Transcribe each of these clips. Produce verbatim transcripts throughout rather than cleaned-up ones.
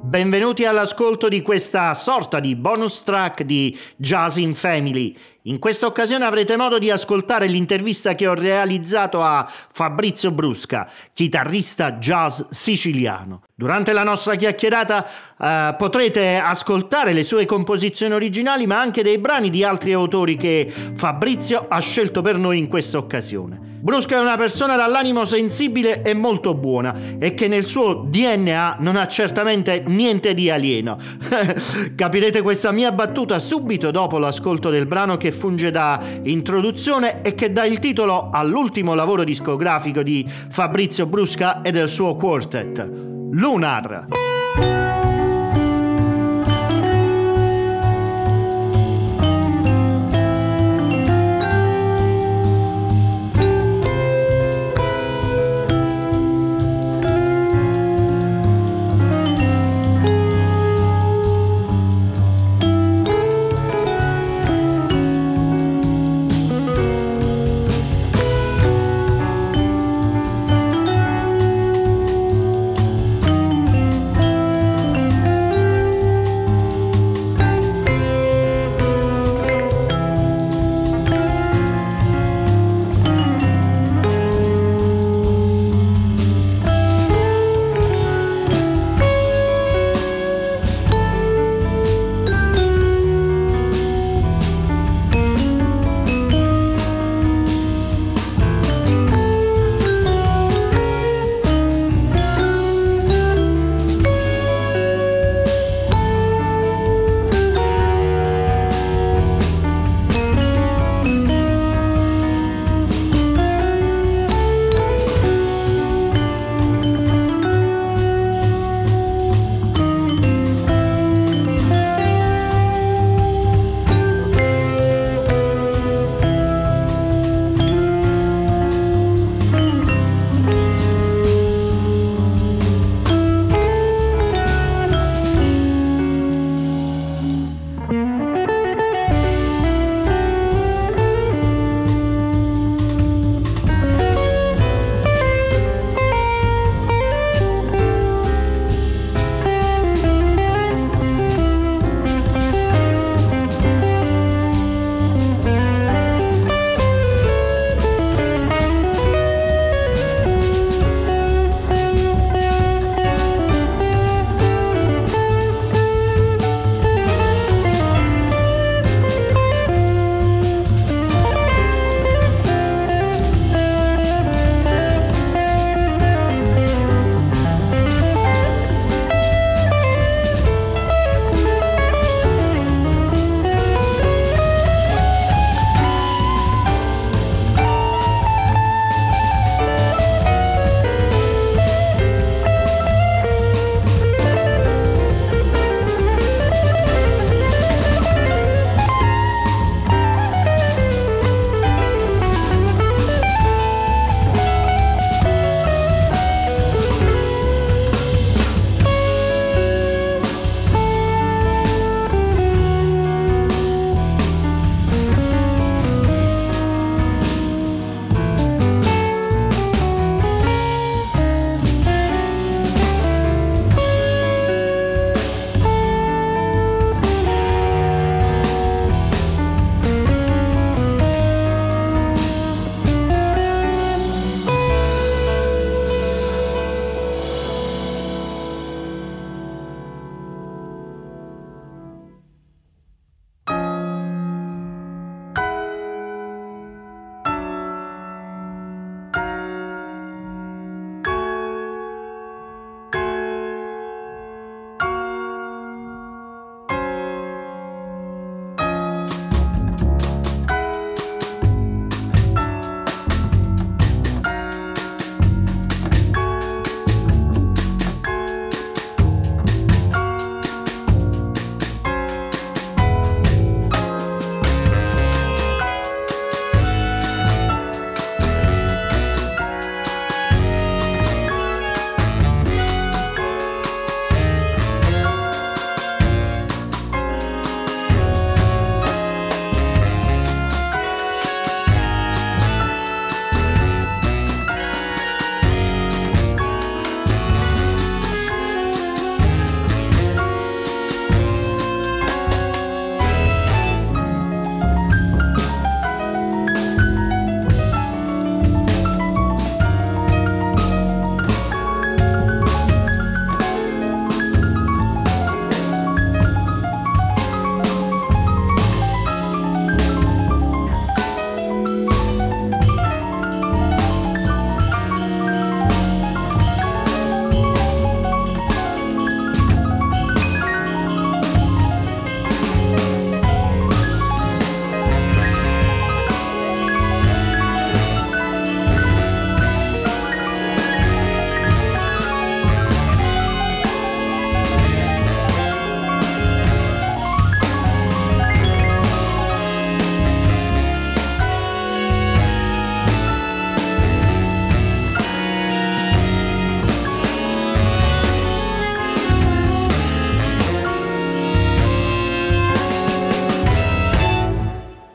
Benvenuti all'ascolto di questa sorta di bonus track di Jazz in Family. In questa occasione avrete modo di ascoltare l'intervista che ho realizzato a Fabrizio Brusca, chitarrista jazz siciliano. Durante la nostra chiacchierata eh, potrete ascoltare le sue composizioni originali, ma anche dei brani di altri autori che Fabrizio ha scelto per noi in questa occasione. Brusca è una persona dall'animo sensibile e molto buona e che nel suo D N A non ha certamente niente di alieno. Capirete questa mia battuta subito dopo l'ascolto del brano che funge da introduzione e che dà il titolo all'ultimo lavoro discografico di Fabrizio Brusca e del suo quartet, Lunar.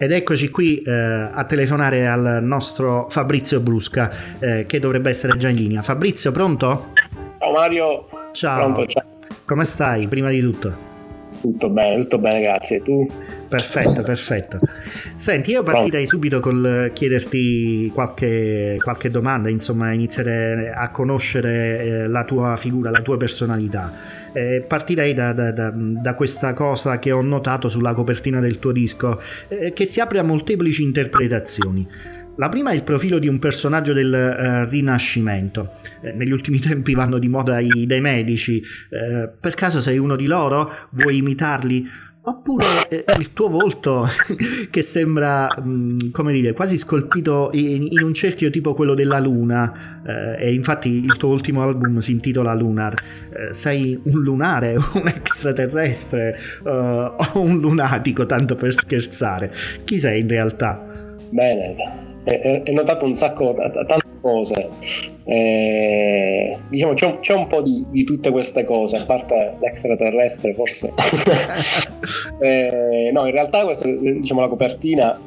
Ed eccoci qui eh, a telefonare al nostro Fabrizio Brusca, eh, che dovrebbe essere già in linea. Fabrizio, pronto? Ciao Mario. Ciao. Pronto, ciao. Come stai, prima di tutto? Tutto bene, tutto bene, grazie. Tu? Perfetto, perfetto. Senti, io partirei subito col chiederti qualche, qualche domanda, insomma, iniziare a conoscere eh, la tua figura, la tua personalità. Eh, partirei da, da, da, da questa cosa che ho notato sulla copertina del tuo disco, eh, che si apre a molteplici interpretazioni. La prima è il profilo di un personaggio del eh, Rinascimento. Eh, negli ultimi tempi vanno di moda i, dei medici. Eh, per caso sei uno di loro? Vuoi imitarli? Oppure eh, il tuo volto che sembra, mh, come dire, quasi scolpito in, in un cerchio tipo quello della Luna. Eh, e infatti il tuo ultimo album si intitola Lunar. Eh, sei un lunare, un extraterrestre eh, o un lunatico, tanto per scherzare? Chi sei in realtà? Bene. Ho notato un sacco, t- tante cose, eh, diciamo c'è un, c'è un po' di, di tutte queste cose, a parte l'extraterrestre forse. eh, no, in realtà questo, diciamo, la copertina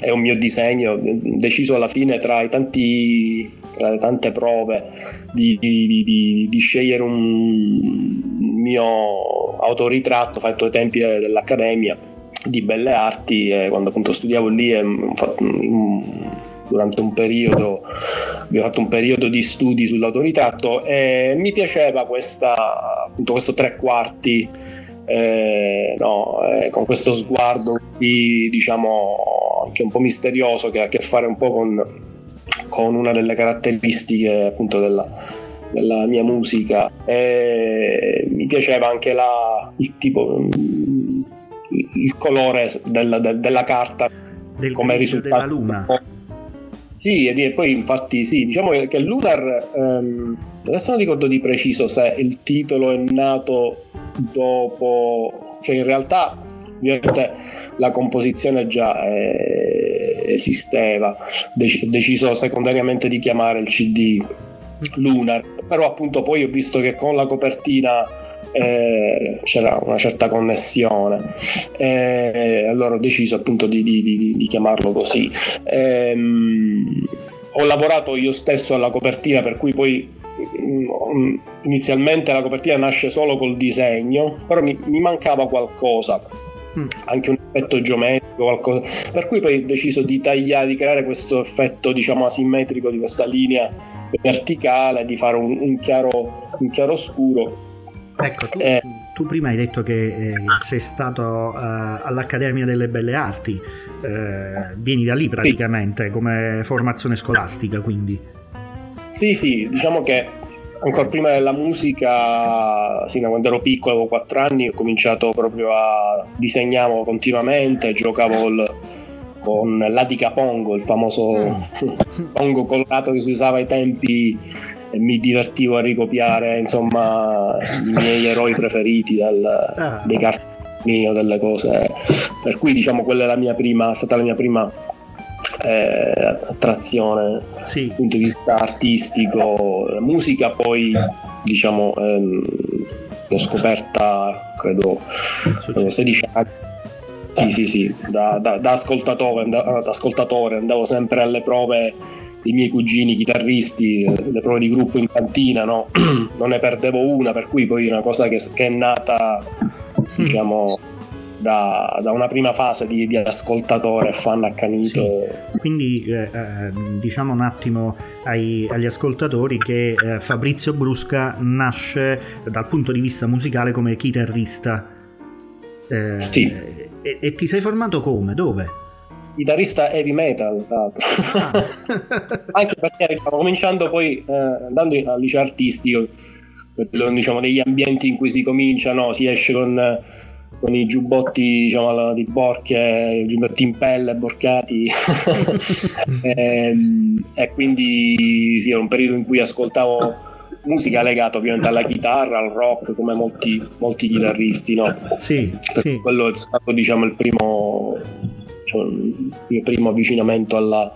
è un mio disegno deciso alla fine tra i tanti, tra le tante prove di, di, di, di, di scegliere un mio autoritratto fatto ai tempi dell'Accademia di Belle Arti, eh, quando appunto studiavo lì, e ho fatto un, durante un periodo abbiamo fatto un periodo di studi sull'autoritratto, e mi piaceva questa, appunto, questo tre quarti, eh, no, eh, con questo sguardo di, diciamo, anche un po' misterioso, che ha a che fare un po' con, con una delle caratteristiche appunto della della mia musica. E mi piaceva anche la, il tipo, il colore della, della carta, del come risultato della Luna. Sì, e poi infatti sì, diciamo che Lunar, ehm, adesso non ricordo di preciso se il titolo è nato dopo, cioè in realtà ovviamente la composizione già eh, esisteva, dec- deciso secondariamente di chiamare il C D Lunar, però appunto poi ho visto che con la copertina Eh, c'era una certa connessione, eh, allora ho deciso appunto di, di, di, di chiamarlo così. Eh, ho lavorato io stesso alla copertina, per cui poi inizialmente la copertina nasce solo col disegno, però mi, mi mancava qualcosa, anche un effetto geometrico, qualcosa, per cui poi ho deciso di tagliare, di creare questo effetto, diciamo, asimmetrico di questa linea verticale, di fare un, un chiaro, un chiaro scuro. Ecco, tu, tu prima hai detto che eh, sei stato uh, all'Accademia delle Belle Arti, eh, vieni da lì praticamente, sì, come formazione scolastica, quindi. Sì, sì, diciamo che ancora prima della musica, sì, da quando ero piccolo, avevo quattro anni, ho cominciato proprio a disegnavo continuamente, giocavo col, con l'adica pongo, il famoso pongo colorato che si usava ai tempi. Mi divertivo a ricopiare, insomma, i miei eroi preferiti dal, ah. dei cartoni o delle cose, per cui diciamo quella è la mia prima, è stata la mia prima eh, attrazione, sì, dal punto di vista artistico. La musica poi, diciamo, ehm, l'ho scoperta credo avevo sedici anni. Sì, sì, sì, da, da, da, ascoltatore, da, da ascoltatore andavo sempre alle prove, i miei cugini chitarristi, le prove di gruppo in cantina, no? Non ne perdevo una, per cui poi è una cosa che, che è nata, diciamo, da, da una prima fase di, di ascoltatore, fan accanito. Sì. Quindi eh, diciamo un attimo ai, agli ascoltatori che eh, Fabrizio Brusca nasce dal punto di vista musicale come chitarrista. Eh, sì. E, e ti sei formato come? Dove? Chitarrista heavy metal, tra l'altro. Ah. Anche perché cominciando poi, eh, andando al liceo artistico, diciamo, degli ambienti in cui si comincia, no? Si esce con, con i giubbotti, diciamo, di borchie, giubbotti in pelle, borcati. e, e quindi sì, era un periodo in cui ascoltavo musica legata ovviamente alla chitarra, al rock, come molti, molti chitarristi, no? Sì, sì. Quello è stato, diciamo, il primo... Cioè, il mio primo avvicinamento alla,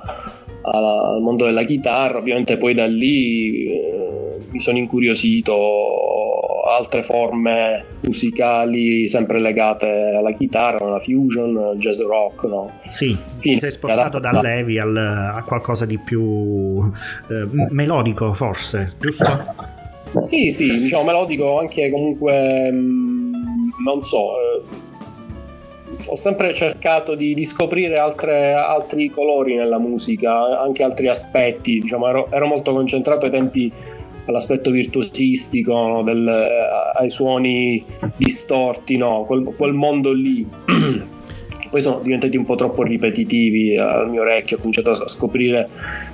alla, al mondo della chitarra. Ovviamente poi da lì eh, mi sono incuriosito altre forme musicali sempre legate alla chitarra, alla fusion, al jazz rock, no? Sì, ti sei spostato da heavy al, a qualcosa di più eh, melodico forse, giusto? Sì, sì, diciamo melodico anche comunque, mh, non so... Eh, ho sempre cercato di, di scoprire altre, altri colori nella musica, anche altri aspetti, diciamo, ero, ero molto concentrato ai tempi all'aspetto virtuosistico, no? Del, ai suoni distorti, no? quel, quel mondo lì. Poi sono diventati un po' troppo ripetitivi al mio orecchio, ho cominciato a scoprire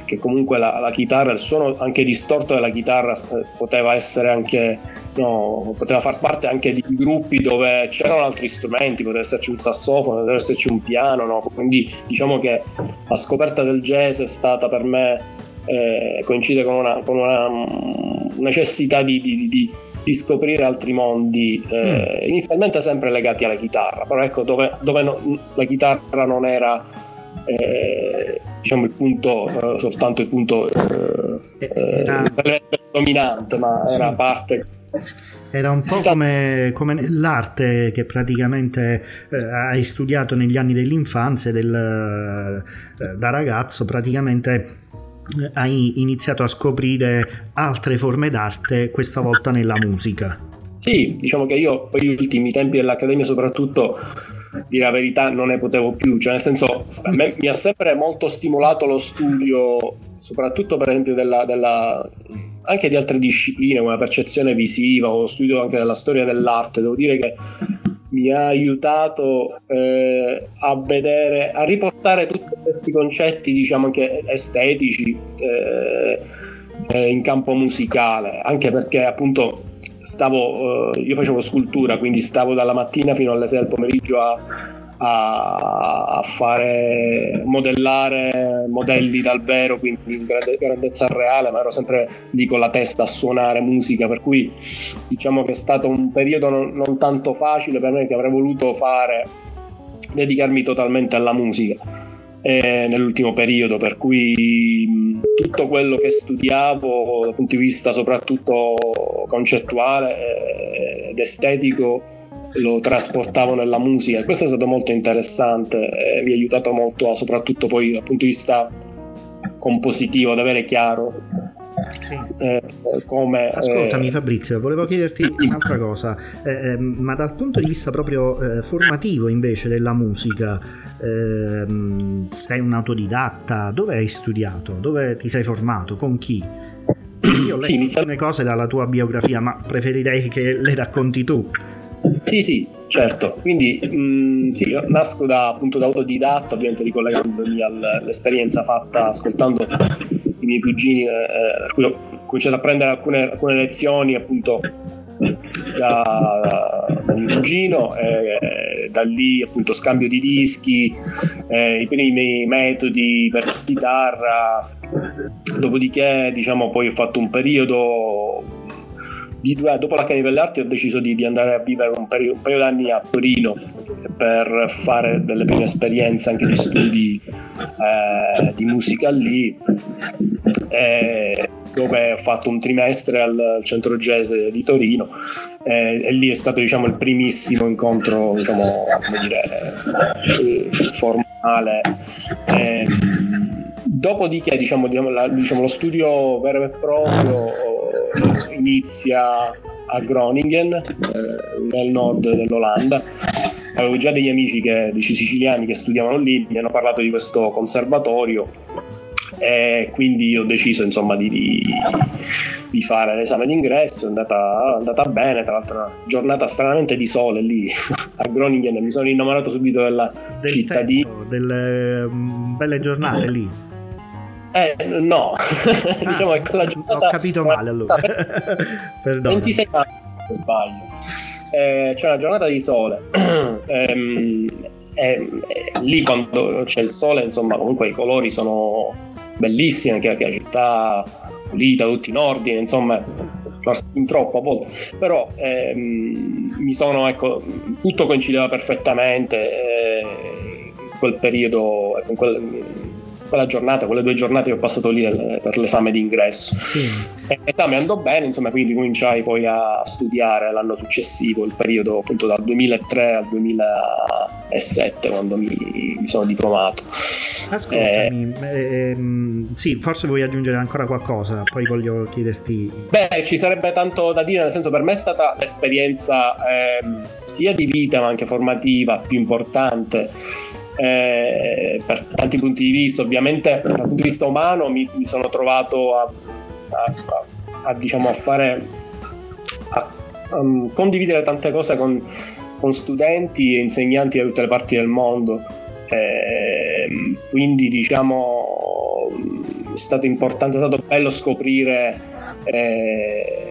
che comunque la, la chitarra, il suono anche distorto della chitarra poteva essere anche, no, poteva far parte anche di gruppi dove c'erano altri strumenti, poteva esserci un sassofono, poteva esserci un piano, no? Quindi diciamo che la scoperta del jazz è stata per me, eh, coincide con una, con una necessità di, di, di di scoprire altri mondi, eh, mm. inizialmente sempre legati alla chitarra, però ecco dove, dove no, la chitarra non era eh, diciamo il punto, eh, soltanto il punto eh, era... eh, dominante, ma sì, era parte. Era un po' come, come l'arte che praticamente eh, hai studiato negli anni dell'infanzia, del, eh, da ragazzo praticamente hai iniziato a scoprire altre forme d'arte, questa volta nella musica. Sì, diciamo che io poi gli ultimi tempi dell'accademia soprattutto, dire la verità, non ne potevo più, cioè nel senso a me, mi ha sempre molto stimolato lo studio, soprattutto per esempio della, della, anche di altre discipline come la percezione visiva o lo studio anche della storia dell'arte. Devo dire che mi ha aiutato eh, a vedere, a riportare tutti questi concetti, diciamo anche estetici, eh, eh, in campo musicale, anche perché appunto stavo, eh, io facevo scultura, quindi stavo dalla mattina fino alle sei del pomeriggio a, a, a fare, modellare modelli dal vero, quindi in grande, grandezza reale, ma ero sempre lì con la testa a suonare musica, per cui diciamo che è stato un periodo non, non tanto facile per me, che avrei voluto fare, dedicarmi totalmente alla musica eh, nell'ultimo periodo, per cui tutto quello che studiavo dal punto di vista soprattutto concettuale ed estetico lo trasportavo nella musica. Questo è stato molto interessante, eh, mi ha aiutato molto, soprattutto poi dal punto di vista compositivo, ad avere chiaro sì. eh, come. Ascoltami, eh... Fabrizio, volevo chiederti un'altra cosa, eh, eh, ma dal punto di vista proprio eh, formativo invece della musica, eh, sei un autodidatta? Dove hai studiato? Dove ti sei formato? Con chi? Io ho letto alcune cose dalla tua biografia, ma preferirei che le racconti tu. Sì, sì, certo. Quindi mh, sì, io nasco da, appunto, da autodidatta, ovviamente ricollegandomi all'esperienza fatta ascoltando i miei cugini, eh, ho cominciato a prendere alcune, alcune lezioni appunto da, da mio cugino, eh, da lì appunto scambio di dischi, eh, i primi metodi per chitarra, dopodiché diciamo poi ho fatto un periodo... Di due, dopo l'Accademia delle Arti ho deciso di, di andare a vivere un, peri- un paio d'anni a Torino per fare delle prime esperienze anche di studi eh, di musica lì, eh, dove ho fatto un trimestre al, al centro jazz di Torino, eh, e lì è stato diciamo il primissimo incontro, diciamo, come dire, formale. Eh, dopodiché diciamo, la, diciamo lo studio vero e proprio inizia a Groningen, eh, nel nord dell'Olanda. Avevo già degli amici che, dei siciliani che studiavano lì, mi hanno parlato di questo conservatorio e quindi ho deciso insomma di, di, di fare l'esame d'ingresso. È andata, è andata bene, tra l'altro una giornata stranamente di sole lì a Groningen, mi sono innamorato subito della del cittadina, delle um, belle giornate lì. Eh, no, ah, diciamo che quella giornata. Ho capito male allora. ventisei anni, se sbaglio. Eh, c'è una giornata di sole. eh, eh, eh, lì quando c'è il sole, insomma, comunque i colori sono bellissimi, anche la città pulita, tutti in ordine, insomma, forse fin troppo a volte. Però eh, mi sono, ecco, tutto coincideva perfettamente eh, in quel periodo, in quel quella giornata, quelle due giornate che ho passato lì per l'esame di ingresso. Sì. E l'esame andò bene, insomma, quindi cominciai poi a studiare l'anno successivo, il periodo appunto dal duemilatré al duemilasette, quando mi, mi sono diplomato. Ascoltami, eh, ehm, sì, forse vuoi aggiungere ancora qualcosa, poi voglio chiederti. Beh, ci sarebbe tanto da dire, nel senso, per me è stata l'esperienza ehm, sia di vita ma anche formativa più importante. Eh, per tanti punti di vista, ovviamente dal punto di vista umano mi, mi sono trovato a, a, a, a diciamo a fare a, a condividere tante cose con, con studenti e insegnanti da tutte le parti del mondo, eh, quindi diciamo è stato importante, è stato bello scoprire eh,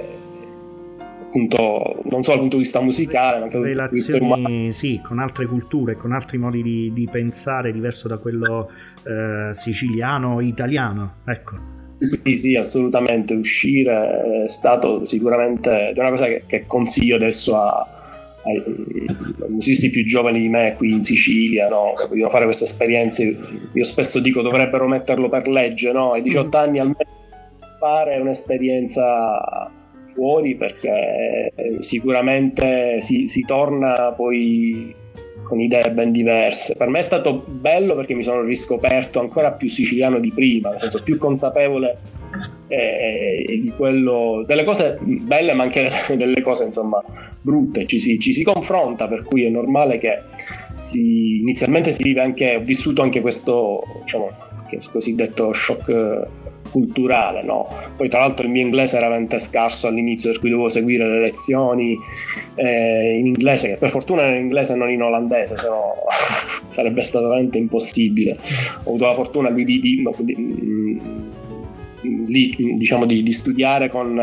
appunto, non solo dal punto di vista musicale, ma anche relazioni, sì, con altre culture, con altri modi di, di pensare diverso da quello eh, siciliano, italiano, ecco. Sì, sì, assolutamente, uscire è stato sicuramente è una cosa che, che consiglio adesso a, ai, ai musicisti più giovani di me qui in Sicilia, no? Che vogliono fare queste esperienze. Io spesso dico dovrebbero metterlo per legge, no? Ai diciotto anni almeno fare un'esperienza fuori, perché sicuramente si, si torna poi con idee ben diverse. Per me è stato bello perché mi sono riscoperto ancora più siciliano di prima, nel senso più consapevole eh, di quello, delle cose belle ma anche delle cose insomma brutte, ci si, ci si confronta, per cui è normale che si, inizialmente si vive anche, ho vissuto anche questo, diciamo, cosiddetto shock culturale, no? Poi tra l'altro il mio inglese era veramente scarso all'inizio, per cui dovevo seguire le lezioni eh, in inglese, che per fortuna era in inglese e non in olandese, sennò sarebbe stato veramente impossibile. Ho avuto la fortuna di, di, di, di, diciamo di, di studiare con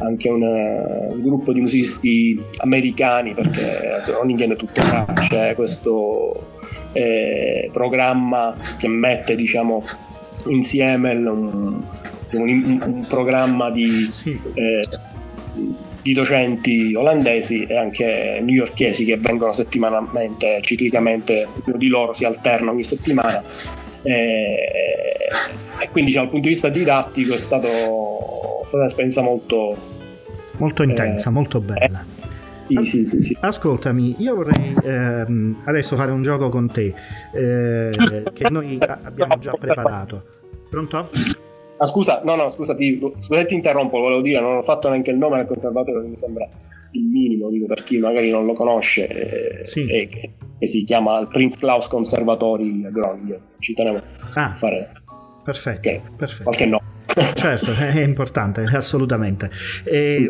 anche un, un gruppo di musicisti americani, perché a Groningen è tutto c'è questo eh, programma che mette, diciamo, insieme un, un, un programma di, sì. eh, di docenti olandesi e anche newyorkesi che vengono settimanalmente, ciclicamente, uno di loro si alterna ogni settimana, eh, e quindi, diciamo, dal punto di vista didattico è stato, è stata un'esperienza molto molto intensa, eh, molto bella. As- sì, sì, sì. Ascoltami, io vorrei ehm, adesso fare un gioco con te eh, che noi a- abbiamo già preparato. Pronto? Ah, scusa, no no, scusa ti, scusa, ti interrompo, volevo dire, non ho fatto neanche il nome del conservatorio, che mi sembra il minimo, dico, per chi magari non lo conosce, eh, sì. e, e, e si chiama il Prince Claus Conservatory a Groningen. Ci tenevo ah, a fare perfetto, okay. perfetto. Qualche nome. Certo, è importante, assolutamente. E,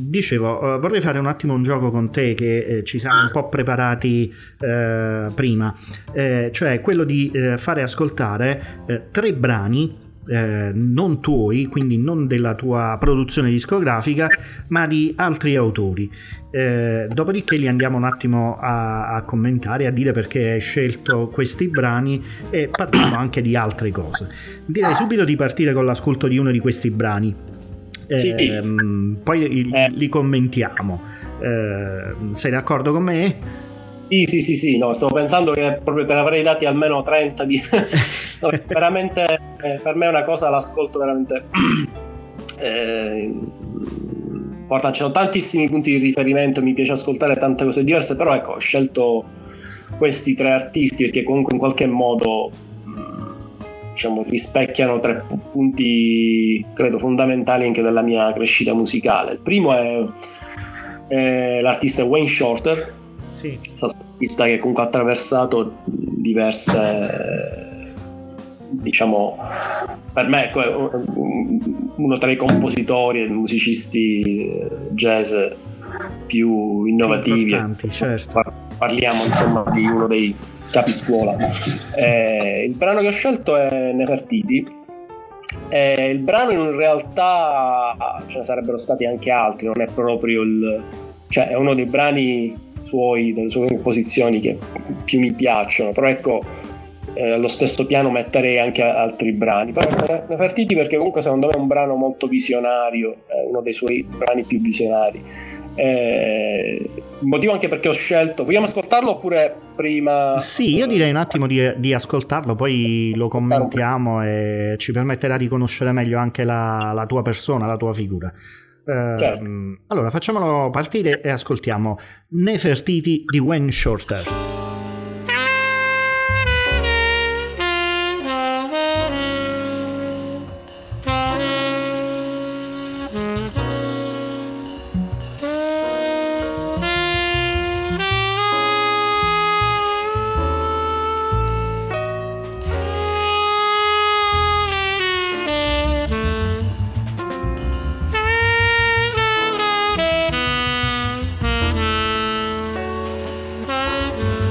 dicevo, vorrei fare un attimo un gioco con te che ci siamo un po' preparati eh, prima, eh, cioè quello di eh, fare ascoltare eh, tre brani eh, non tuoi, quindi non della tua produzione discografica, ma di altri autori. Eh, dopodiché li andiamo un attimo a, a commentare, a dire perché hai scelto questi brani, e parliamo anche di altre cose. Direi subito di partire con l'ascolto di uno di questi brani, eh, sì. poi li, li commentiamo. Eh, sei d'accordo con me? Sì, sì, sì, sì. No, stavo pensando che proprio te ne avrei dati almeno trenta di... no, veramente eh, per me è una cosa, l'ascolto veramente eh, porta, ci sono tantissimi punti di riferimento, mi piace ascoltare tante cose diverse, però ecco, ho scelto questi tre artisti perché comunque in qualche modo, diciamo, rispecchiano tre punti credo fondamentali anche della mia crescita musicale. Il primo è, è l'artista Wayne Shorter, sì. sassonista che comunque ha attraversato diverse, diciamo, per me ecco, uno tra i compositori e musicisti jazz più innovativi, certo. Parliamo insomma di uno dei capiscuola. Eh, il brano che ho scelto è Nefertiti. Eh, il brano in realtà ce ne sarebbero stati anche altri, non è proprio il, cioè è uno dei brani suoi, delle sue composizioni che più mi piacciono, però ecco, Eh, allo stesso piano metterei anche altri brani, però Nefertiti perché comunque secondo me è un brano molto visionario, eh, uno dei suoi brani più visionari, Eh, motivo anche perché ho scelto. Vogliamo ascoltarlo oppure prima? Sì, io direi un attimo di, di ascoltarlo, poi lo commentiamo e ci permetterà di conoscere meglio anche la, la tua persona, la tua figura. Eh, certo. Allora facciamolo partire e ascoltiamo Nefertiti di Wayne Shorter. Thank you.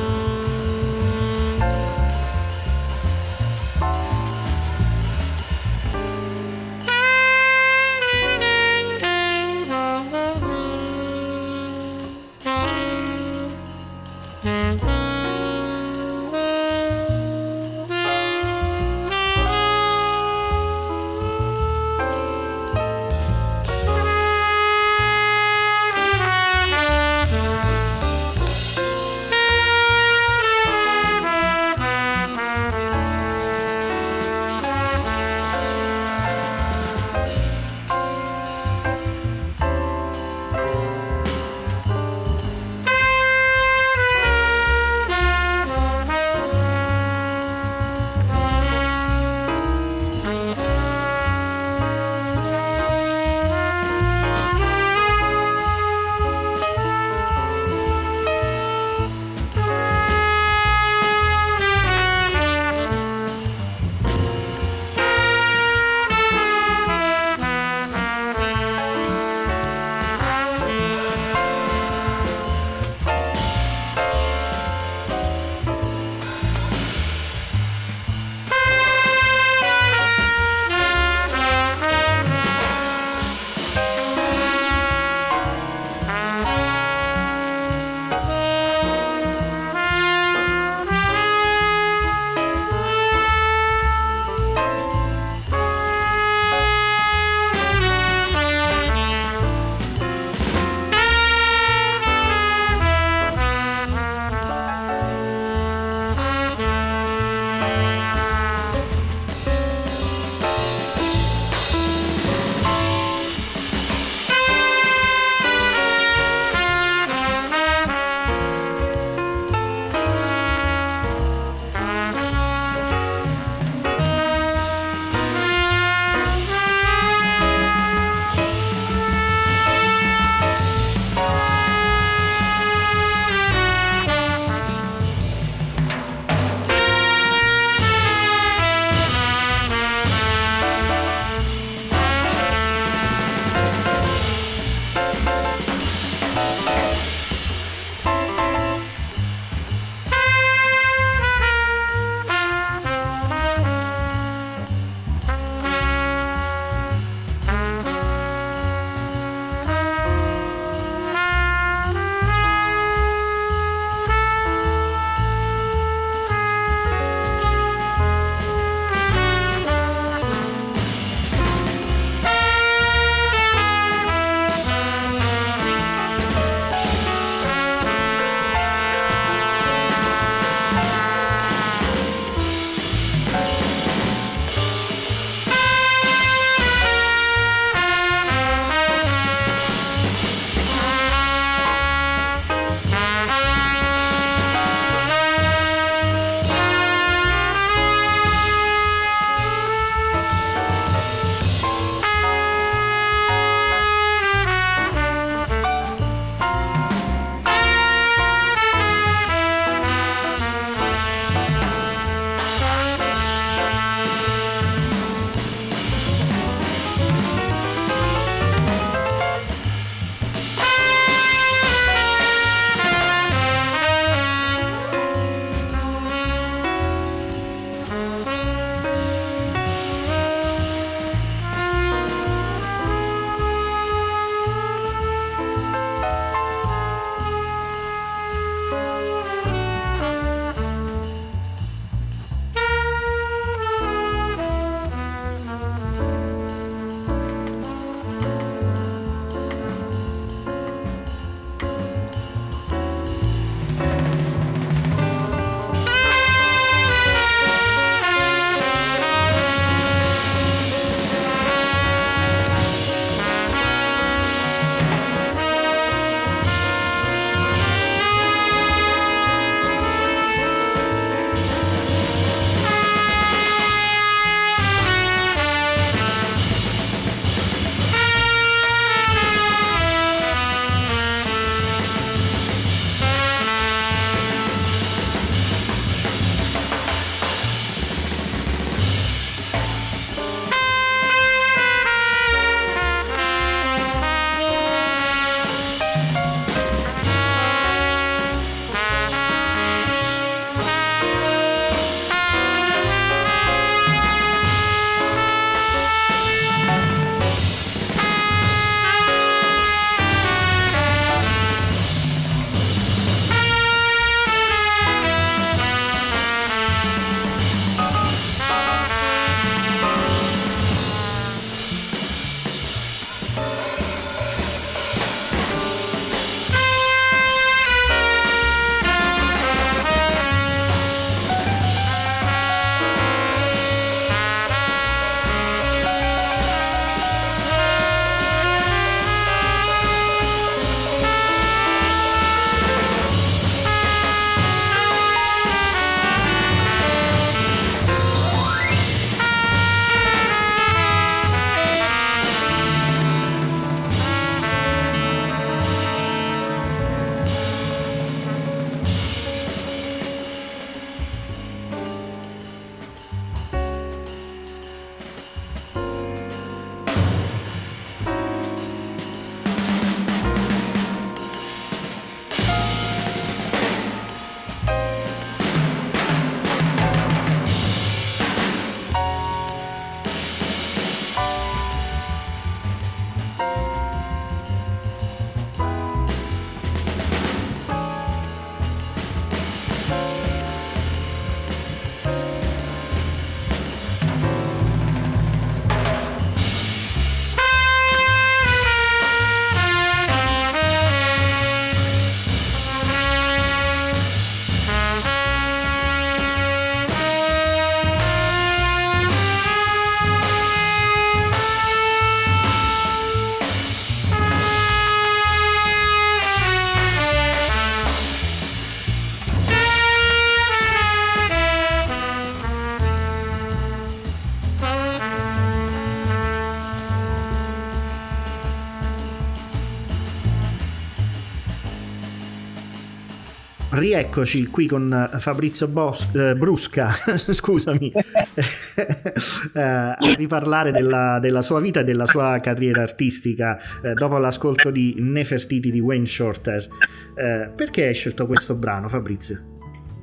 Rieccoci qui con Fabrizio Bos- eh, Brusca, scusami, eh, a riparlare della, della sua vita e della sua carriera artistica eh, dopo l'ascolto di Nefertiti di Wayne Shorter. Eh, perché hai scelto questo brano, Fabrizio?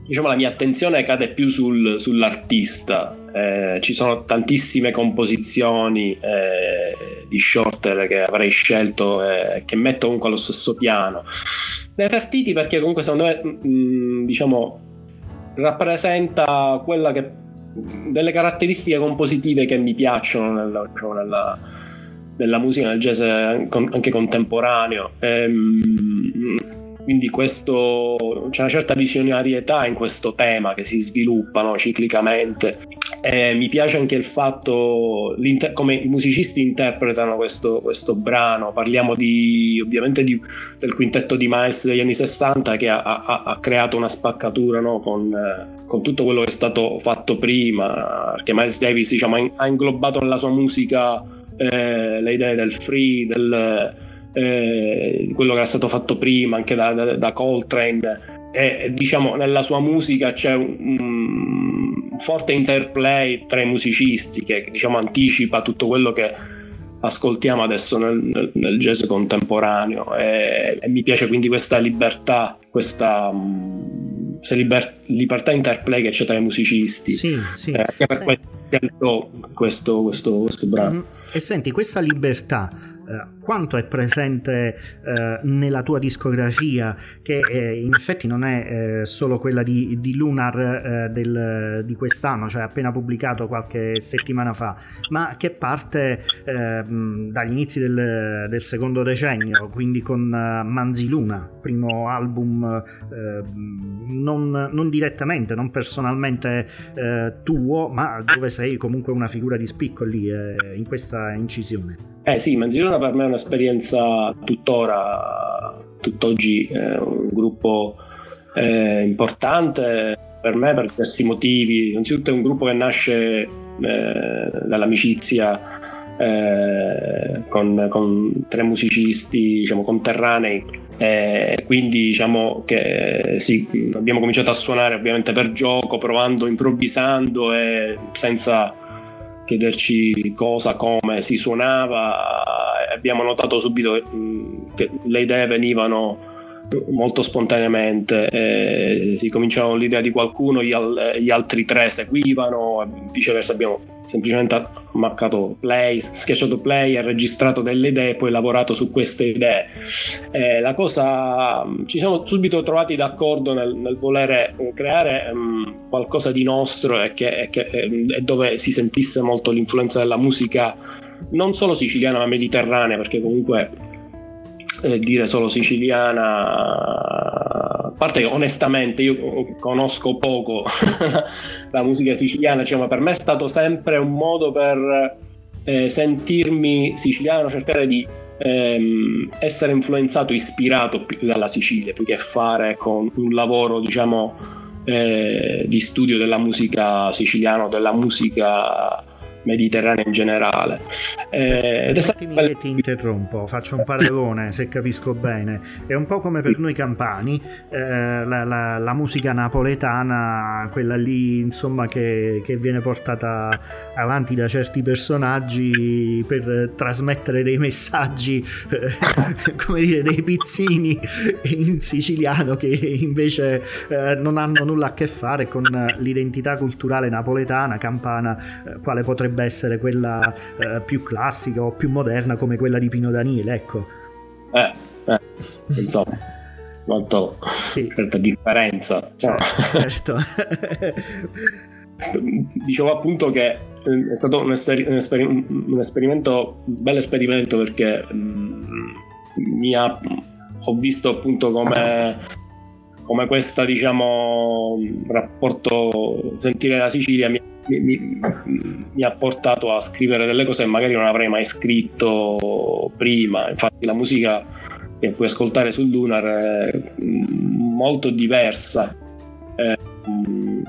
Diciamo, la mia attenzione cade più sul, sull'artista. Eh, ci sono tantissime composizioni eh, di Shorter che avrei scelto e eh, che metto comunque allo stesso piano. Nefertiti perché comunque secondo me mh, diciamo rappresenta quella che delle caratteristiche compositive che mi piacciono nella, diciamo, nella, nella musica, nel jazz anche contemporaneo. E, mh, quindi questo, c'è una certa visionarietà in questo tema che si sviluppa, no, ciclicamente. E mi piace anche il fatto come i musicisti interpretano questo, questo brano. Parliamo di, ovviamente di, del quintetto di Miles degli anni sessanta che ha, ha, ha creato una spaccatura, no, con, con tutto quello che è stato fatto prima, perché Miles Davis, diciamo, ha inglobato nella sua musica eh, le idee del free, del... Eh, quello che era stato fatto prima anche da, da, da Coltrane, e diciamo nella sua musica c'è un, un forte interplay tra i musicisti che, diciamo, anticipa tutto quello che ascoltiamo adesso nel, nel, nel jazz contemporaneo, e, e mi piace quindi questa libertà, questa liber, libertà interplay che c'è tra i musicisti. Sì, sì, eh, che per sì. questo, questo, questo, questo brano. Mm-hmm. E senti, questa libertà quanto è presente eh, nella tua discografia, che eh, in effetti non è eh, solo quella di, di Lunar eh, del, di quest'anno, cioè appena pubblicato qualche settimana fa, ma che parte eh, dagli inizi del, del secondo decennio, quindi con Manzilluna, primo album eh, non, non direttamente, non personalmente eh, tuo, ma dove sei comunque una figura di spicco lì eh, in questa incisione. Eh sì, Manzilluna per me è un'esperienza tuttora, tutt'oggi è un gruppo eh, importante per me per questi motivi. Innanzitutto è un gruppo che nasce eh, dall'amicizia eh, con, con tre musicisti, diciamo, conterranei, eh, quindi diciamo che sì, abbiamo cominciato a suonare ovviamente per gioco, provando, improvvisando e senza chiederci cosa, come si suonava. Abbiamo notato subito che le idee venivano molto spontaneamente, eh, si cominciava l'idea di qualcuno, gli, al- gli altri tre seguivano, viceversa. Abbiamo semplicemente marcato play, schiacciato play e registrato delle idee e poi lavorato su queste idee. Eh, la cosa, ci siamo subito trovati d'accordo nel, nel volere creare um, qualcosa di nostro e che, e che, e dove si sentisse molto l'influenza della musica non solo siciliana ma mediterranea, perché comunque Eh, dire solo siciliana, a parte che onestamente io conosco poco la musica siciliana, cioè, ma per me è stato sempre un modo per eh, sentirmi siciliano, cercare di ehm, essere influenzato, ispirato più dalla Sicilia, più che fare con un lavoro, diciamo, eh, di studio della musica siciliana o della musica mediterranea in generale. Eh, ed è stato... Ti interrompo, faccio un paragone se capisco bene. È un po' come per noi campani eh, la, la, la musica napoletana, quella lì insomma che, che viene portata avanti da certi personaggi per trasmettere dei messaggi eh, come dire dei pizzini in siciliano che invece eh, non hanno nulla a che fare con l'identità culturale napoletana, campana, eh, quale potrebbe essere quella eh, più classica o più moderna come quella di Pino Daniele, ecco. Eh, eh insomma, quanto sì. certa differenza. Cioè, certo. Dicevo appunto che è stato un, esper- un, esper- un esperimento, un bel esperimento, perché mh, mi ha, ho visto appunto come... come questa, diciamo, rapporto, sentire la Sicilia mi, mi, mi ha portato a scrivere delle cose che magari non avrei mai scritto prima. Infatti la musica che puoi ascoltare sul Lunar è molto diversa. Eh,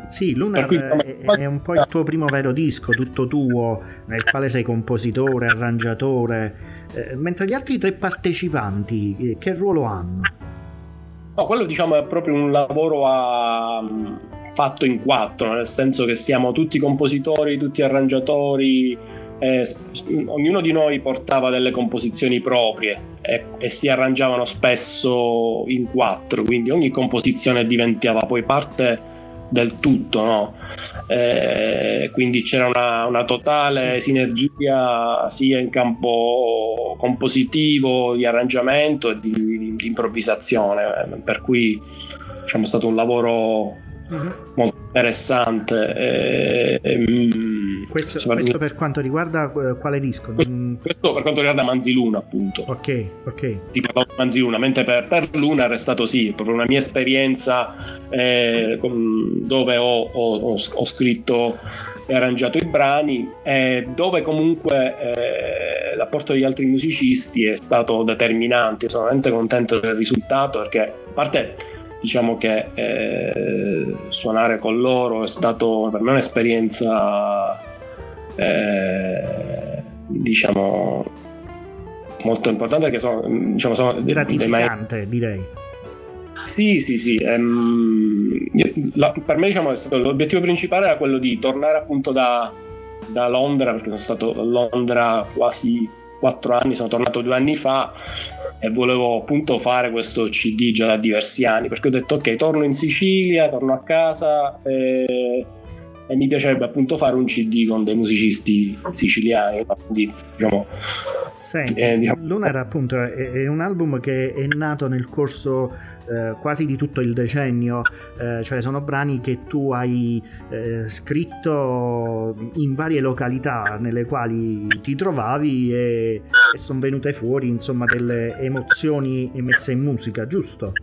sì, Lunar cui... è un po' il tuo primo vero disco, tutto tuo, nel quale sei compositore, arrangiatore, eh, mentre gli altri tre partecipanti eh, che ruolo hanno? No, quello diciamo è proprio un lavoro a, fatto in quattro, nel senso che siamo tutti compositori, tutti arrangiatori, eh, ognuno di noi portava delle composizioni proprie e, e si arrangiavano spesso in quattro, quindi ogni composizione diventava poi parte del tutto, no? Eh, quindi c'era una, una totale sinergia sia in campo compositivo, di arrangiamento e di, di, di improvvisazione, eh, per cui diciamo è stato un lavoro uh-huh. molto interessante. Eh, ehm, questo, so, questo per quanto riguarda eh, quale disco? Questo, questo per quanto riguarda Manzilluna, appunto. Ok, ok. Ti parlavo di Manzilluna, mentre per, per Lunar è stato sì, proprio una mia esperienza eh, con, dove ho, ho, ho scritto e arrangiato i brani, eh, dove comunque eh, l'apporto degli altri musicisti è stato determinante. Sono veramente contento del risultato perché a parte... diciamo che eh, suonare con loro è stato per me un'esperienza eh, diciamo molto importante, perché sono, diciamo, sono gratificante dei... direi sì sì sì ehm, io, la, per me diciamo è stato, l'obiettivo principale era quello di tornare appunto da, da Londra, perché sono stato a Londra quasi quattro anni, sono tornato due anni fa e volevo appunto fare questo C D già da diversi anni, perché ho detto ok, torno in Sicilia, torno a casa e, e mi piacerebbe appunto fare un C D con dei musicisti siciliani, quindi diciamo... Senti, eh, diciamo... Lunar appunto è, è un album che è nato nel corso eh, quasi di tutto il decennio, eh, cioè sono brani che tu hai eh, scritto in varie località nelle quali ti trovavi e, e sono venute fuori insomma delle emozioni messe in musica, giusto?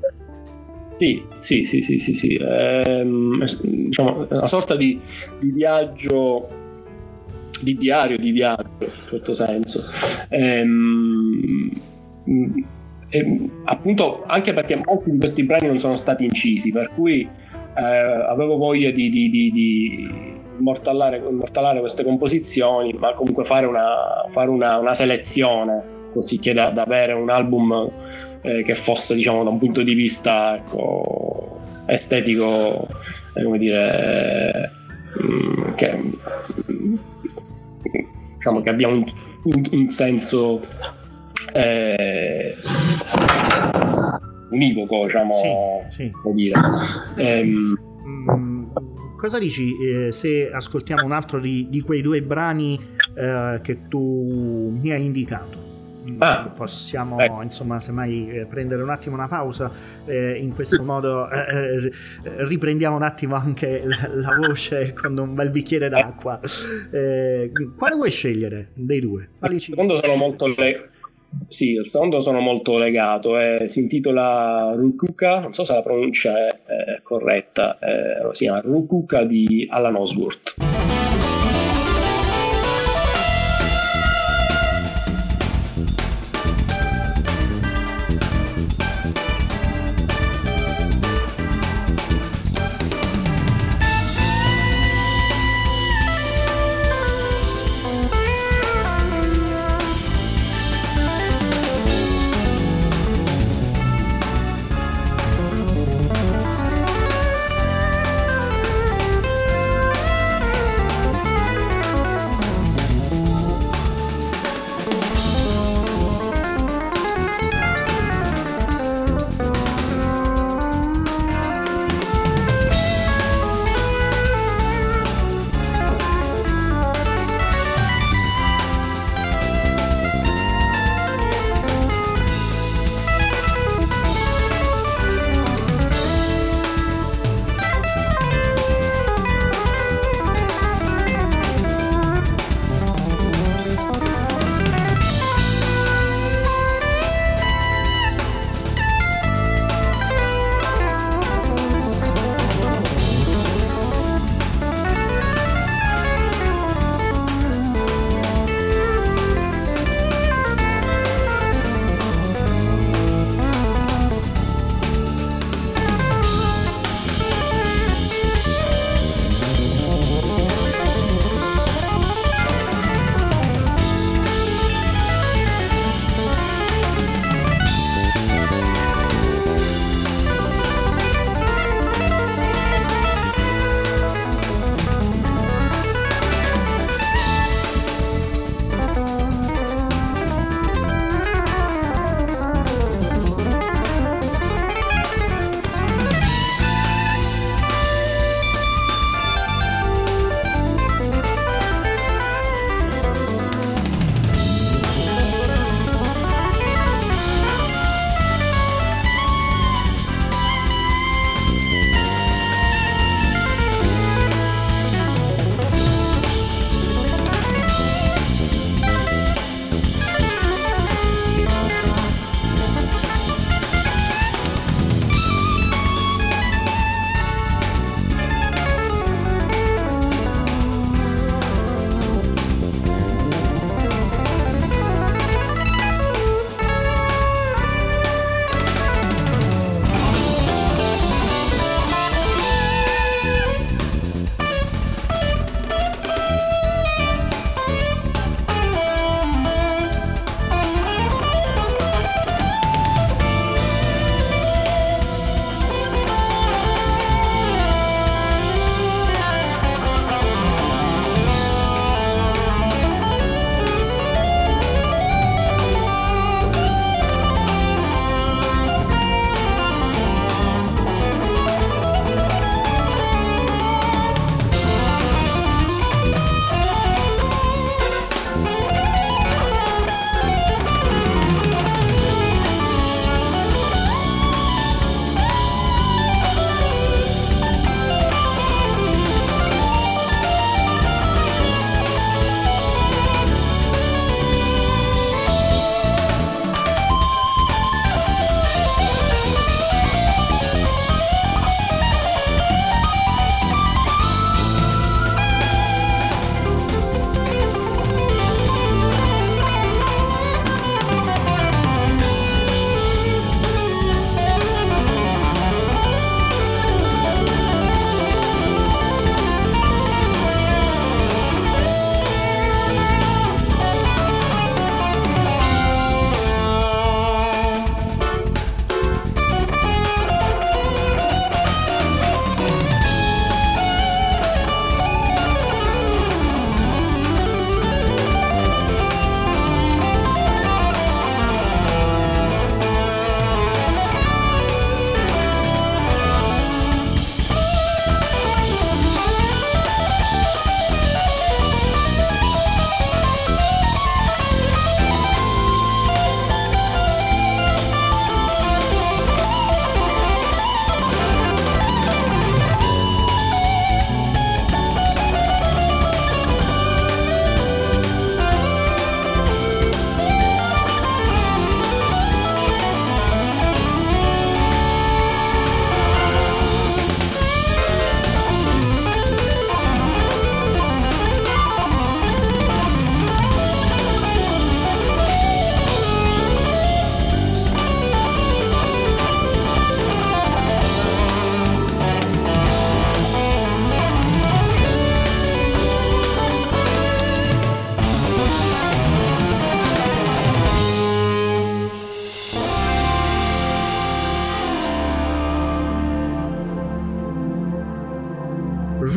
Sì, sì, sì, sì, sì, sì. Ehm, diciamo una sorta di, di viaggio, di diario di viaggio in un certo senso, ehm, ehm, appunto anche perché molti di questi brani non sono stati incisi, per cui eh, avevo voglia di, di, di, di immortalare, immortalare queste composizioni, ma comunque fare una, fare una, una selezione così che da, da avere un album eh, che fosse diciamo da un punto di vista ecco, estetico eh, come dire eh, che diciamo che abbia un, un, un senso eh, univoco, diciamo, sì, sì. Dire. Sì. Ehm. Cosa dici eh, se ascoltiamo un altro di, di quei due brani eh, che tu mi hai indicato? Ah, possiamo ecco. Insomma semmai prendere un attimo una pausa eh, in questo modo eh, riprendiamo un attimo anche la, la voce con un bel bicchiere d'acqua. Eh, quale vuoi scegliere dei due? Il secondo sono molto le... sì, il secondo sono molto legato, eh, si intitola Rukuka, non so se la pronuncia è, è corretta, eh, si chiama Rukuka di Allan Holdsworth.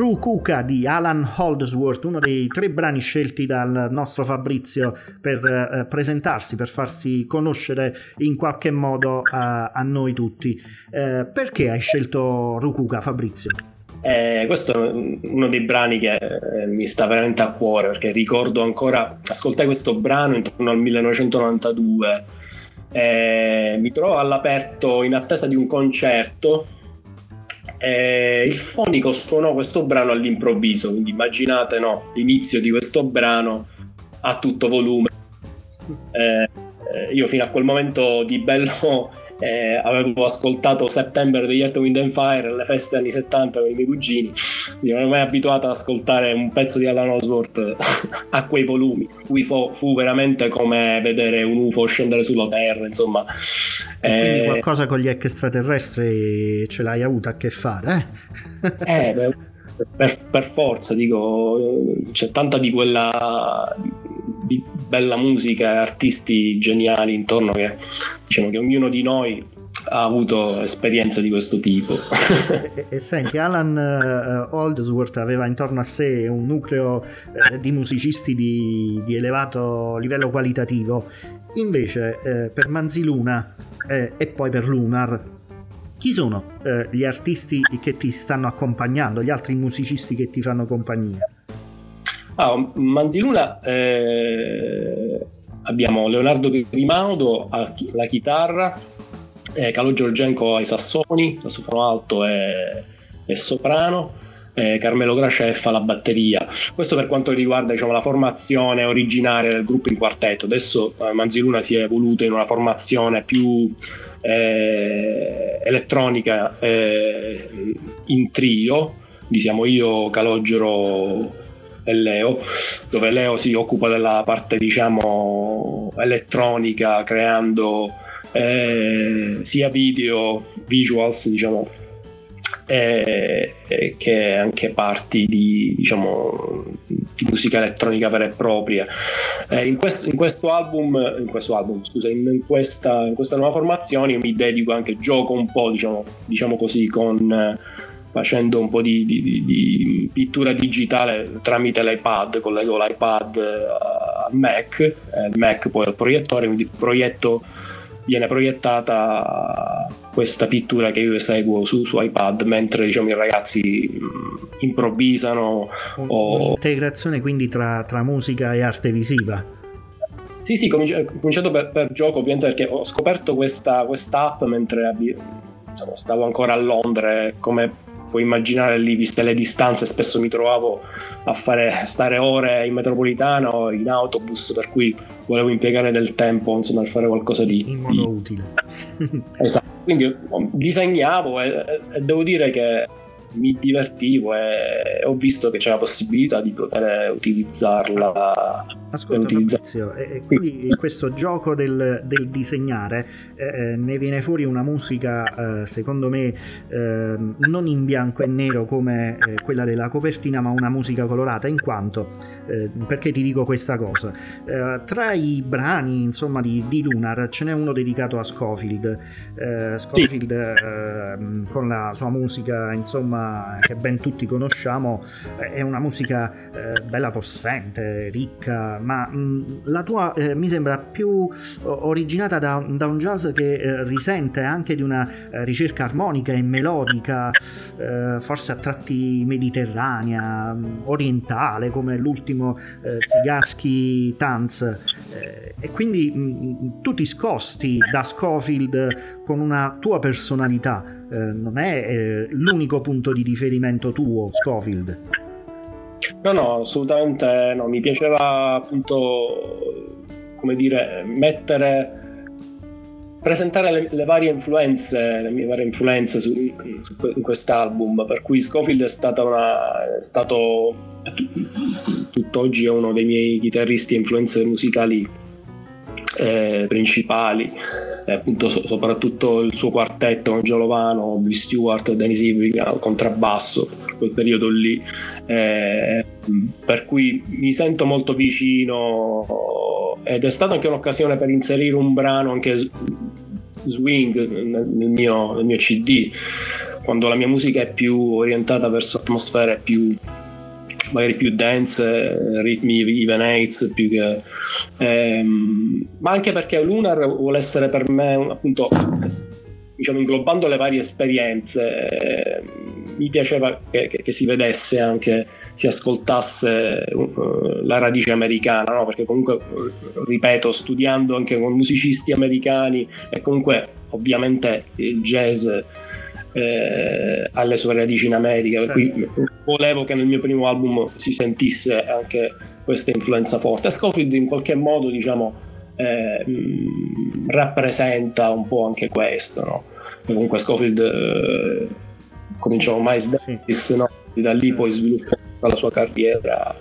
Rukuka di Allan Holdsworth, uno dei tre brani scelti dal nostro Fabrizio per eh, presentarsi, per farsi conoscere in qualche modo a, a noi tutti. Eh, perché hai scelto Rukuka, Fabrizio? Eh, questo è uno dei brani che eh, mi sta veramente a cuore, perché ricordo ancora, ascoltai questo brano intorno al millenovecentonovantadue, eh, mi trovo all'aperto in attesa di un concerto, eh, il fonico suonò questo brano all'improvviso, quindi immaginate, no, l'inizio di questo brano a tutto volume. Eh, io fino a quel momento di bello Eh, avevo ascoltato September degli Earth, Wind and Fire alle feste anni settanta con i miei cugini, non ero mai abituato ad ascoltare un pezzo di Allan Holdsworth a quei volumi. Qui fu, fu veramente come vedere un U F O scendere sulla terra, insomma. E eh, quindi qualcosa con gli extraterrestri ce l'hai avuta a che fare, eh? eh beh, per, per forza, dico, c'è tanta di quella di bella musica e artisti geniali intorno, che diciamo che ognuno di noi ha avuto esperienze di questo tipo. E, e senti, Allan uh, Holdsworth aveva intorno a sé un nucleo uh, di musicisti di, di elevato livello qualitativo. Invece uh, per Manzilluna uh, e poi per Lunar, chi sono uh, gli artisti che ti stanno accompagnando, gli altri musicisti che ti fanno compagnia? Ah, Manzilluna, eh, abbiamo Leonardo Primaudo alla chitarra, eh, Carlo Giorgenco ai sassoni, sassofono alto e, e soprano, eh, Carmelo Graceffa alla batteria. Questo per quanto riguarda, diciamo, la formazione originaria del gruppo in quartetto. Adesso eh, Manzilluna si è evoluto in una formazione più eh, elettronica, eh, in trio, quindi siamo io, Calogero e Leo, dove Leo si occupa della parte, diciamo, elettronica, creando eh, sia video, visuals, diciamo, eh, eh, che anche parti di, diciamo, di musica elettronica vera e propria. Eh, in, questo, in questo album, in questo album, scusa, in questa, in questa nuova formazione mi dedico anche, gioco un po', diciamo, diciamo così, con facendo un po' di, di, di pittura digitale tramite l'iPad, collego l'iPad al Mac, il Mac poi al proiettore, quindi proietto, viene proiettata questa pittura che io eseguo su, su iPad, mentre, diciamo, i ragazzi improvvisano. O... Un'integrazione quindi tra, tra musica e arte visiva. Sì, sì, cominciato per, per gioco, ovviamente, perché ho scoperto questa app mentre, diciamo, stavo ancora a Londra, come puoi immaginare lì, viste le distanze, spesso mi trovavo a fare stare ore in metropolitana o in autobus, per cui volevo impiegare del tempo, insomma, per fare qualcosa di, in modo di... utile. Esatto, quindi disegnavo e, e devo dire che mi divertivo e ho visto che c'è la possibilità di poter utilizzarla. Ascolta, Fabrizio, e quindi questo gioco del, del disegnare, eh, ne viene fuori una musica, eh, secondo me, eh, non in bianco e nero come eh, quella della copertina, ma una musica colorata, in quanto, eh, perché ti dico questa cosa, eh, tra i brani, insomma, di, di Lunar ce n'è uno dedicato a Scofield, eh, Scofield, eh, con la sua musica, insomma, che ben tutti conosciamo, è una musica eh, bella, possente, ricca, ma mh, la tua eh, mi sembra più originata da, da un jazz che eh, risente anche di una eh, ricerca armonica e melodica, eh, forse a tratti mediterranea, orientale, come l'ultimo eh, Ziganski Tanz, eh, e quindi mh, tu ti scosti da Scofield con una tua personalità. Eh, non è eh, l'unico punto di riferimento tuo, Scofield? No, no, assolutamente no. Mi piaceva, appunto, come dire, mettere, presentare le, le varie influenze, le mie varie influenze su, su, in quest'album, per cui Scofield è stata una, è stato, tutt'oggi è uno dei miei chitarristi e influenze musicali eh, principali. Eh, appunto, so, soprattutto il suo quartetto con Joe Lovano, Bill Stewart, Dennis Ivy al contrabbasso, per quel periodo lì, eh, per cui mi sento molto vicino, ed è stata anche un'occasione per inserire un brano anche swing nel mio, nel mio C D, quando la mia musica è più orientata verso atmosfere più magari più dance, ritmi even eights più che ehm, ma anche perché Lunar vuole essere per me appunto, diciamo, inglobando le varie esperienze, eh, mi piaceva che, che, che si vedesse anche, si ascoltasse uh, la radice americana, no? Perché comunque, ripeto, studiando anche con musicisti americani, e comunque ovviamente il jazz eh, ha le sue radici in America, certo. Per cui volevo che nel mio primo album si sentisse anche questa influenza forte. E Scofield in qualche modo, diciamo, eh, mh, rappresenta un po' anche questo, no? E comunque Scofield, eh, cominciamo sì, Miles Davis, sì. No? Da lì poi sviluppa la sua carriera,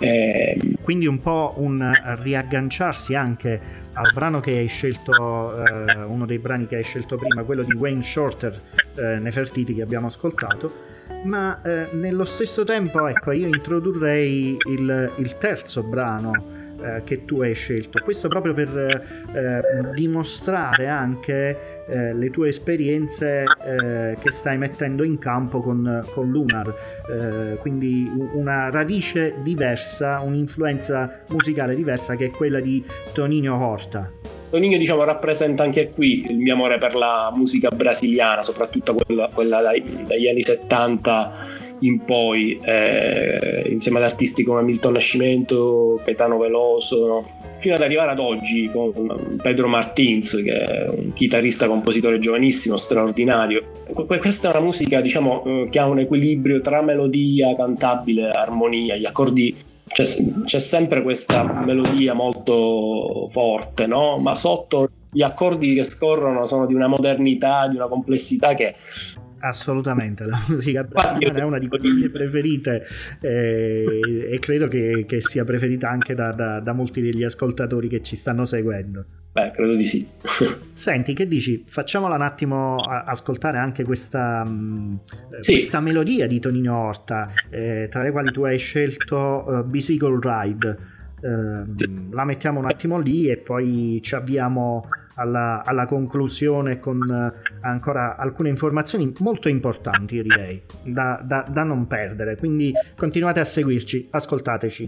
eh. Quindi un po' un riagganciarsi anche al brano che hai scelto, eh, uno dei brani che hai scelto prima, quello di Wayne Shorter, eh, Nefertiti, che abbiamo ascoltato, ma eh, nello stesso tempo, ecco, io introdurrei il, il terzo brano eh, che tu hai scelto, questo proprio per eh, dimostrare anche Eh, le tue esperienze eh, che stai mettendo in campo con, con Lunar, eh, quindi una radice diversa, un'influenza musicale diversa, che è quella di Toninho Horta. Toninho, diciamo, rappresenta anche qui il mio amore per la musica brasiliana, soprattutto quella, quella dai, dagli anni settanta in poi, eh, insieme ad artisti come Milton Nascimento, Caetano Veloso, no? Fino ad arrivare ad oggi con Pedro Martins, che è un chitarrista compositore giovanissimo, straordinario. Questa è una musica, diciamo, che ha un equilibrio tra melodia, cantabile, armonia, gli accordi, c'è, c'è sempre questa melodia molto forte, no? Ma sotto gli accordi che scorrono sono di una modernità, di una complessità che... Assolutamente, la musica brasiliana è una di quelle mie preferite, eh, e credo che, che sia preferita anche da, da, da molti degli ascoltatori che ci stanno seguendo. Beh, credo di sì. Senti, che dici? Facciamola un attimo ascoltare anche questa, sì. questa melodia di Toninho Horta, eh, tra le quali tu hai scelto uh, Bicycle Ride. Uh, sì. La mettiamo un attimo lì e poi ci avviamo alla, alla conclusione con ancora alcune informazioni molto importanti, direi, da, da, da non perdere. Quindi continuate a seguirci, ascoltateci.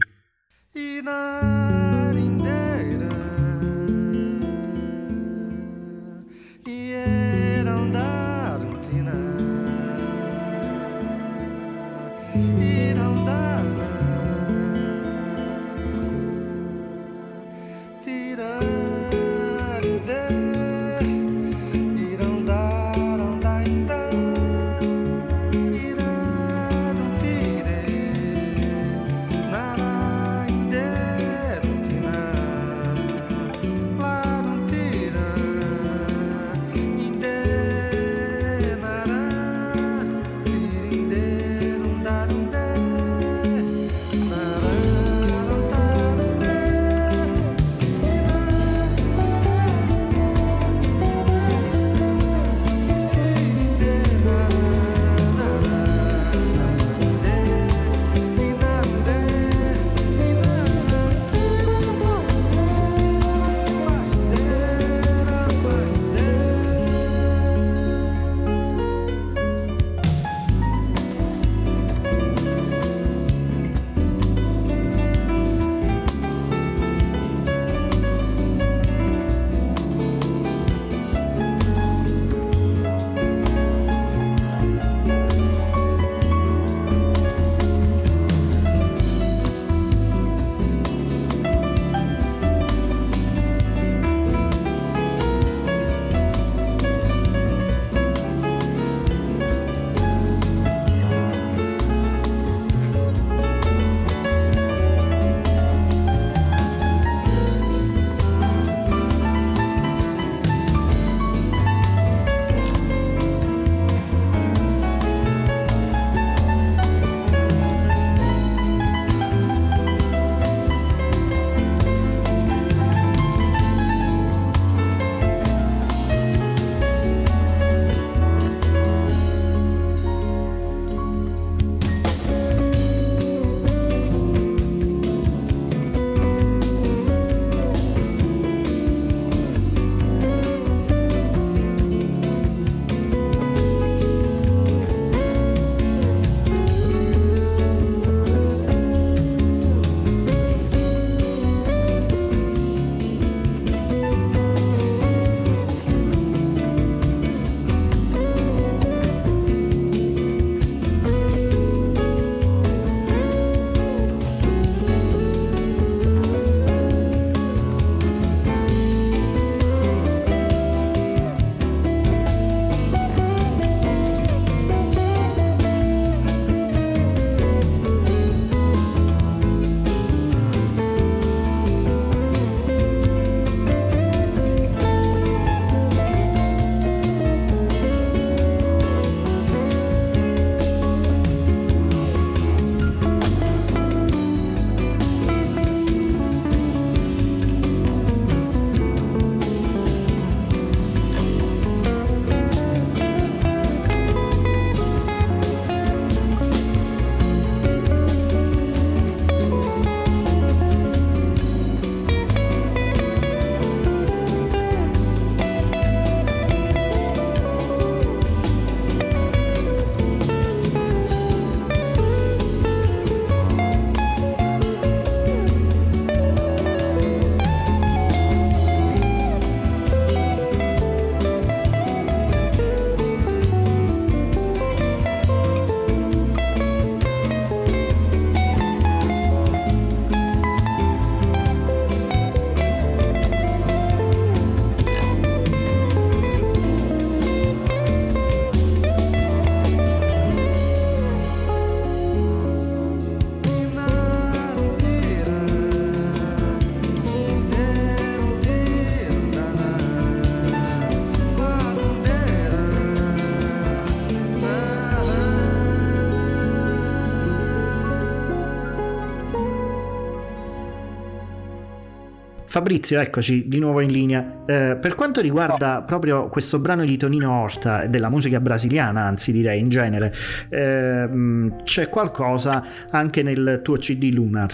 Fabrizio, eccoci di nuovo in linea. Eh, per quanto riguarda proprio questo brano di Toninho Horta, della musica brasiliana, anzi direi in genere, ehm, c'è qualcosa anche nel tuo C D Lunar?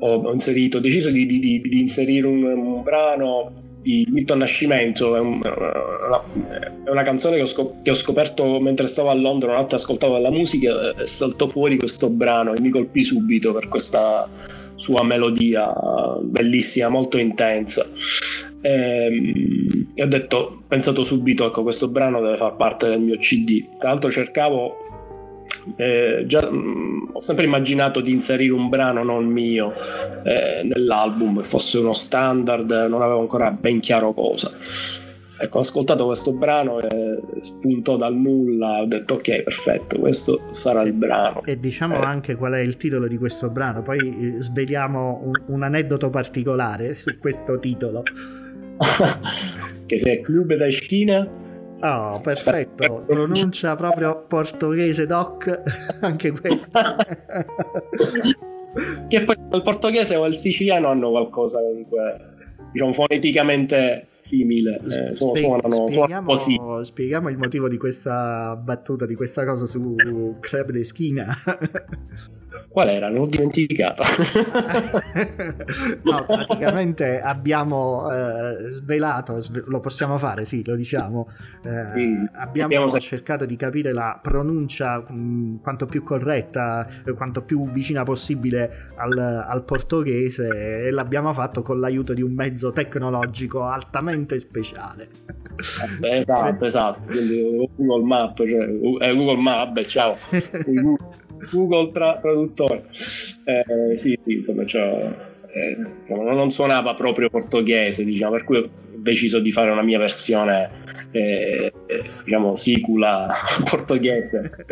Ho inserito, ho deciso di, di, di, di inserire un, un brano di Milton Nascimento. È una, è una canzone che ho, scop- che ho scoperto mentre stavo a Londra, una notte ascoltavo la musica e saltò fuori questo brano e mi colpì subito per questa sua melodia bellissima, molto intensa, e, e ho detto, ho pensato subito, ecco, questo brano deve far parte del mio C D. Tra l'altro cercavo Eh, già, mh, ho sempre immaginato di inserire un brano non mio eh, nell'album, fosse uno standard, non avevo ancora ben chiaro cosa. Ecco, ho ascoltato questo brano e spuntò dal nulla, ho detto ok, perfetto, questo sarà il brano. E diciamo eh. anche qual è il titolo di questo brano, poi sveliamo un, un aneddoto particolare su questo titolo. Che se è Clube da Esquina. Oh, perfetto, pronuncia proprio portoghese doc, anche questo. Che poi il portoghese o il siciliano hanno qualcosa comunque, diciamo, foneticamente simile. Eh, Spie- suonano, spieghiamo, così. Spieghiamo il motivo di questa battuta, di questa cosa su Clube da Esquina. Qual era? L'ho dimenticata. No, praticamente abbiamo eh, svelato, sve- lo possiamo fare, sì, lo diciamo. Eh, sì, abbiamo, abbiamo cercato di capire la pronuncia mh, quanto più corretta, quanto più vicina possibile al, al portoghese, e l'abbiamo fatto con l'aiuto di un mezzo tecnologico altamente speciale. Eh, esatto, esatto. Quindi Google Maps, cioè, eh, Google Maps, ciao. Google tra traduttore, eh, sì, sì, insomma, cioè, eh, non suonava proprio portoghese, diciamo, per cui ho deciso di fare una mia versione, eh, diciamo, sicula portoghese.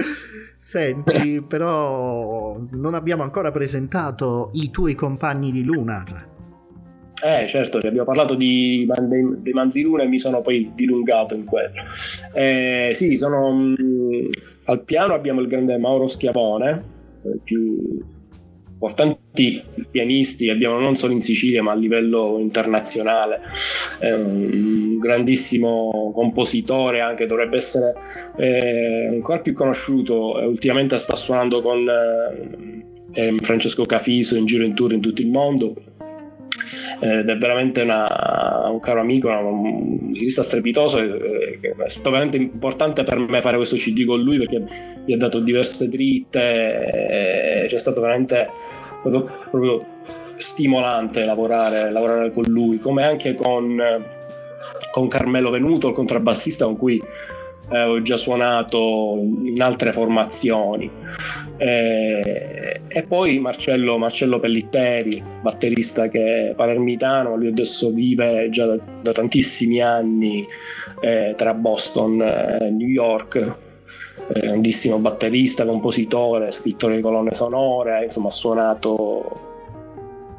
Senti, però non abbiamo ancora presentato i tuoi compagni di Lunar. Eh, certo, abbiamo parlato di, di, di Manzilluna e mi sono poi dilungato in quello. Eh, sì, sono... Mh, al piano abbiamo il grande Mauro Schiavone, i più importanti pianisti abbiamo non solo in Sicilia ma a livello internazionale, è un grandissimo compositore, anche dovrebbe essere eh, ancora più conosciuto. Ultimamente sta suonando con eh, Francesco Cafiso in giro in tour in tutto il mondo ed è veramente una, un caro amico, una, un musicista strepitoso. È, è stato veramente importante per me fare questo C D con lui perché mi ha dato diverse dritte, c'è cioè stato veramente è stato proprio stimolante lavorare, lavorare con lui, come anche con, con Carmelo Venuto, il contrabbassista con cui eh, ho già suonato in altre formazioni. Eh, e poi Marcello, Marcello Pellitteri, batterista che è palermitano, lui adesso vive già da, da tantissimi anni eh, tra Boston e eh, New York, eh, grandissimo batterista, compositore, scrittore di colonne sonore, insomma ha suonato...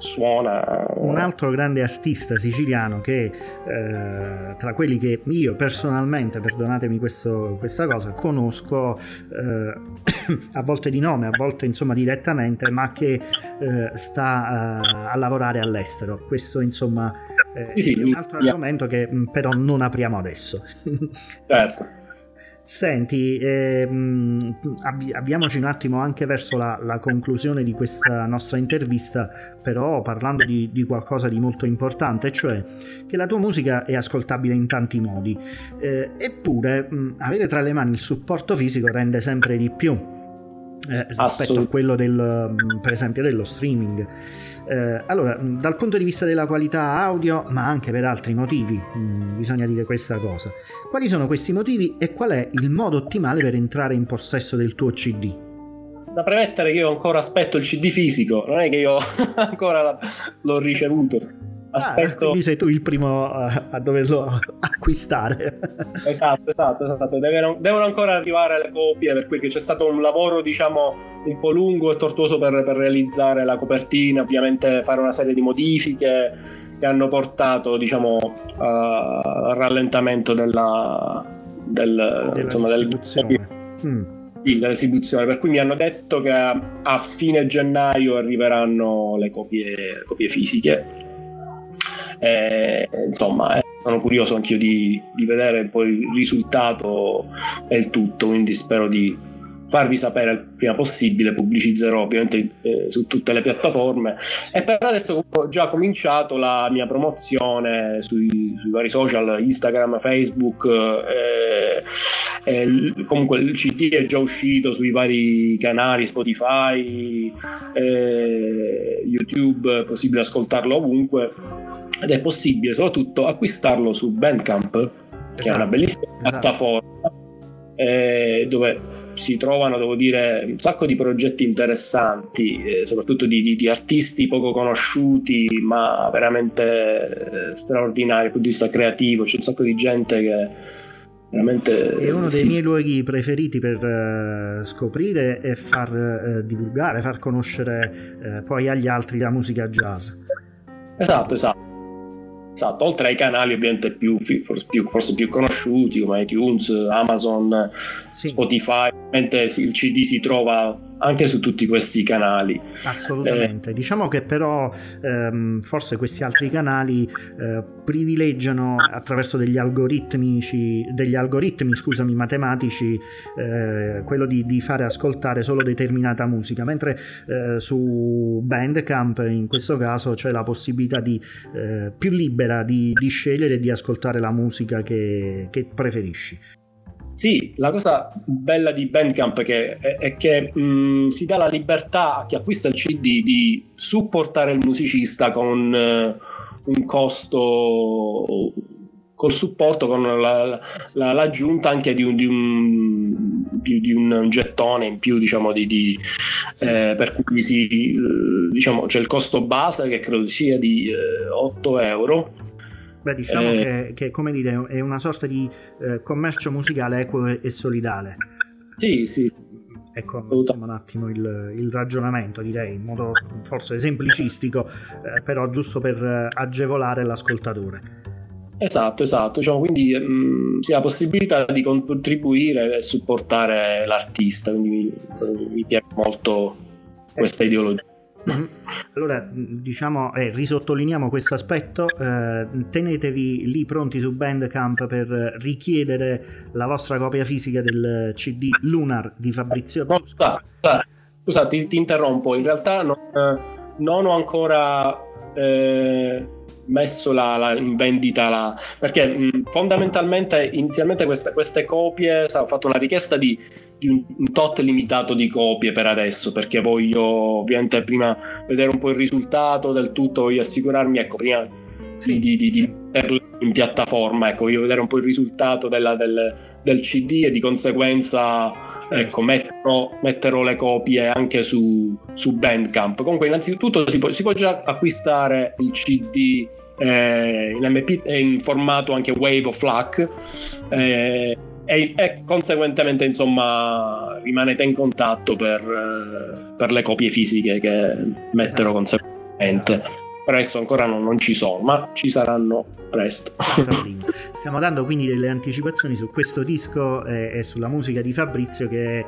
Suona un altro grande artista siciliano che eh, tra quelli che io personalmente, perdonatemi questo, questa cosa, conosco eh, a volte di nome, a volte insomma direttamente, ma che eh, sta eh, a lavorare all'estero. Questo insomma eh, sì, sì, è un altro yeah. argomento che però non apriamo adesso. Certo. Senti, ehm, abbi- avviamoci un attimo anche verso la, la conclusione di questa nostra intervista, però parlando di, di qualcosa di molto importante, cioè che la tua musica è ascoltabile in tanti modi, eh, eppure mh, avere tra le mani il supporto fisico rende sempre di più. Eh, rispetto a quello del, per esempio, dello streaming. Eh, allora, dal punto di vista della qualità audio, ma anche per altri motivi, mh, bisogna dire questa cosa. Quali sono questi motivi e qual è il modo ottimale per entrare in possesso del tuo C D? Da premettere che io ancora aspetto il C D fisico, non è che io ancora l'ho ricevuto. Aspetto... Ah, quindi sei tu il primo a, a doverlo acquistare. Esatto, esatto, esatto. Devono, devono ancora arrivare le copie, per cui c'è stato un lavoro, diciamo, un po' lungo e tortuoso per, per realizzare la copertina, ovviamente fare una serie di modifiche che hanno portato, diciamo, uh, al rallentamento della, del, insomma, distribuzione. Del... Mm. Sì, dell'esibizione, per cui mi hanno detto che a, a fine gennaio arriveranno le copie, copie fisiche. eh, insomma eh, sono curioso anch'io di, di vedere poi il risultato e il tutto, quindi spero di farvi sapere il prima possibile. Pubblicizzerò ovviamente eh, su tutte le piattaforme, e per adesso ho già cominciato la mia promozione sui, sui vari social, Instagram, Facebook, eh, eh, comunque il C D è già uscito sui vari canali Spotify, eh, YouTube, è possibile ascoltarlo ovunque, ed è possibile soprattutto acquistarlo su Bandcamp, esatto, che è una bellissima esatto. piattaforma eh, dove si trovano, devo dire, un sacco di progetti interessanti, eh, soprattutto di, di, di artisti poco conosciuti ma veramente eh, straordinari dal punto di vista creativo. C'è un sacco di gente che veramente è uno eh, dei sì. miei luoghi preferiti per eh, scoprire e far eh, divulgare, far conoscere eh, poi agli altri la musica jazz. Esatto, esatto. Esatto, oltre ai canali ovviamente più, forse, più, forse più conosciuti come iTunes, Amazon, sì. Spotify, ovviamente il C D si trova anche su tutti questi canali. Assolutamente, eh. Diciamo che però ehm, forse questi altri canali eh, privilegiano attraverso degli algoritmici, degli algoritmi scusami, matematici eh, quello di, di fare ascoltare solo determinata musica, mentre eh, su Bandcamp in questo caso c'è la possibilità di, eh, più libera di, di scegliere e di ascoltare la musica che, che preferisci. Sì, la cosa bella di Bandcamp che è, è che mh, si dà la libertà a chi acquista il C D di supportare il musicista con eh, un costo, col supporto, con la, la, l'aggiunta anche di un, di, un, di, di un gettone in più, diciamo, di, di, sì. eh, per cui si, diciamo, c'è il costo base che credo sia di eh, otto euro. Beh, diciamo eh, che, che, come dire, è una sorta di eh, commercio musicale equo e solidale. Sì, sì. Ecco, insomma, un attimo il, il ragionamento, direi, in modo forse semplicistico, eh, però giusto per agevolare l'ascoltatore. Esatto, esatto. Diciamo, quindi mh, sì, la possibilità di contribuire e supportare l'artista, quindi mi, mi piace molto questa eh. ideologia. Allora, diciamo, eh, risottolineiamo questo aspetto, eh, tenetevi lì pronti su Bandcamp per richiedere la vostra copia fisica del C D Lunar di Fabrizio Brusca. Scusa, ti, ti interrompo, in realtà non, non ho ancora eh, messo la, la, in vendita la, perché mh, fondamentalmente inizialmente queste, queste copie, sa, ho fatto una richiesta di un tot limitato di copie per adesso, perché voglio ovviamente prima vedere un po' il risultato del tutto, voglio assicurarmi, ecco, prima sì. di, di, di metterle in piattaforma, ecco, voglio vedere un po' il risultato della, del, del C D e di conseguenza sì. ecco metterò, metterò le copie anche su, su Bandcamp. Comunque innanzitutto si può, si può già acquistare il C D eh, in, M P, in formato anche Wave of Luck, eh, E, e conseguentemente, insomma, rimanete in contatto per, per le copie fisiche che metterò esatto. conseguentemente. Esatto. Per adesso ancora non, non ci sono, ma ci saranno presto. Stiamo dando quindi delle anticipazioni su questo disco e, e sulla musica di Fabrizio, che eh,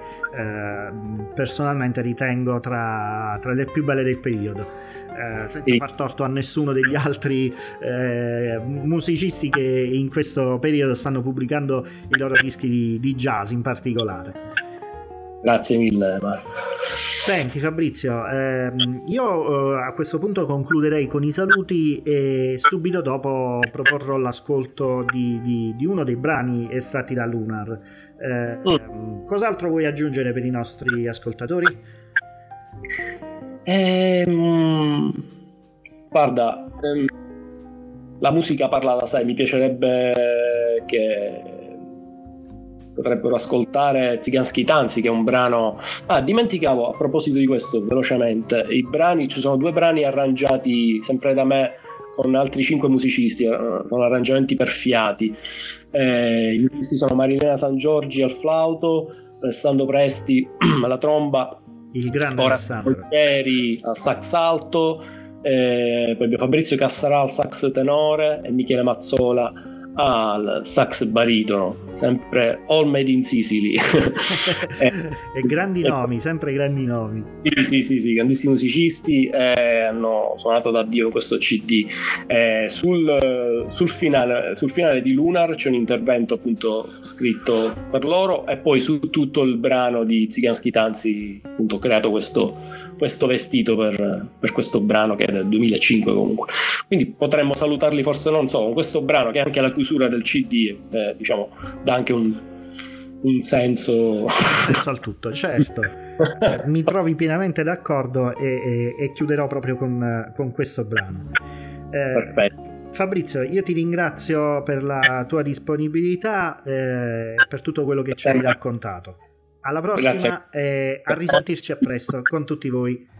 personalmente ritengo tra, tra le più belle del periodo. Eh, senza sì. far torto a nessuno degli altri eh, musicisti che in questo periodo stanno pubblicando i loro dischi di, di jazz in particolare. Grazie mille Mario. Senti Fabrizio, ehm, io eh, a questo punto concluderei con i saluti e subito dopo proporrò l'ascolto di, di, di uno dei brani estratti da Lunar. eh, mm. Cos'altro vuoi aggiungere per i nostri ascoltatori? Ehm, guarda, ehm, la musica parlata, sai, mi piacerebbe che potrebbero ascoltare Ziganski Tanz, che è un brano. Ah, dimenticavo a proposito di questo, velocemente, i brani, ci sono due brani arrangiati sempre da me con altri cinque musicisti, sono arrangiamenti per fiati. Eh, I musicisti sono Marilena San Giorgi al flauto, Alessandro Presti alla tromba, il grande Alessandro Ieri al sax alto, eh, poi Fabrizio Cassarà al sax tenore e Michele Mazzola al sax baritono, sempre all made in Sicily. e, e grandi e, nomi, sempre grandi nomi. Sì, sì, sì, sì grandissimi musicisti, eh, hanno suonato da Dio questo C D. Eh, sul, sul, finale, sul finale di Lunar c'è un intervento appunto scritto per loro, e poi su tutto il brano di Ziganski Tanz appunto ho creato questo questo vestito per, per questo brano, che è del duemilacinque comunque, quindi potremmo salutarli forse, non so, con questo brano che anche alla chiusura del C D eh, diciamo dà anche un, un senso un senso al tutto, certo. Mi trovi pienamente d'accordo e, e, e chiuderò proprio con, con questo brano. eh, Perfetto Fabrizio, io ti ringrazio per la tua disponibilità, eh, per tutto quello che ci hai raccontato. Alla prossima, e a risentirci a presto con tutti voi.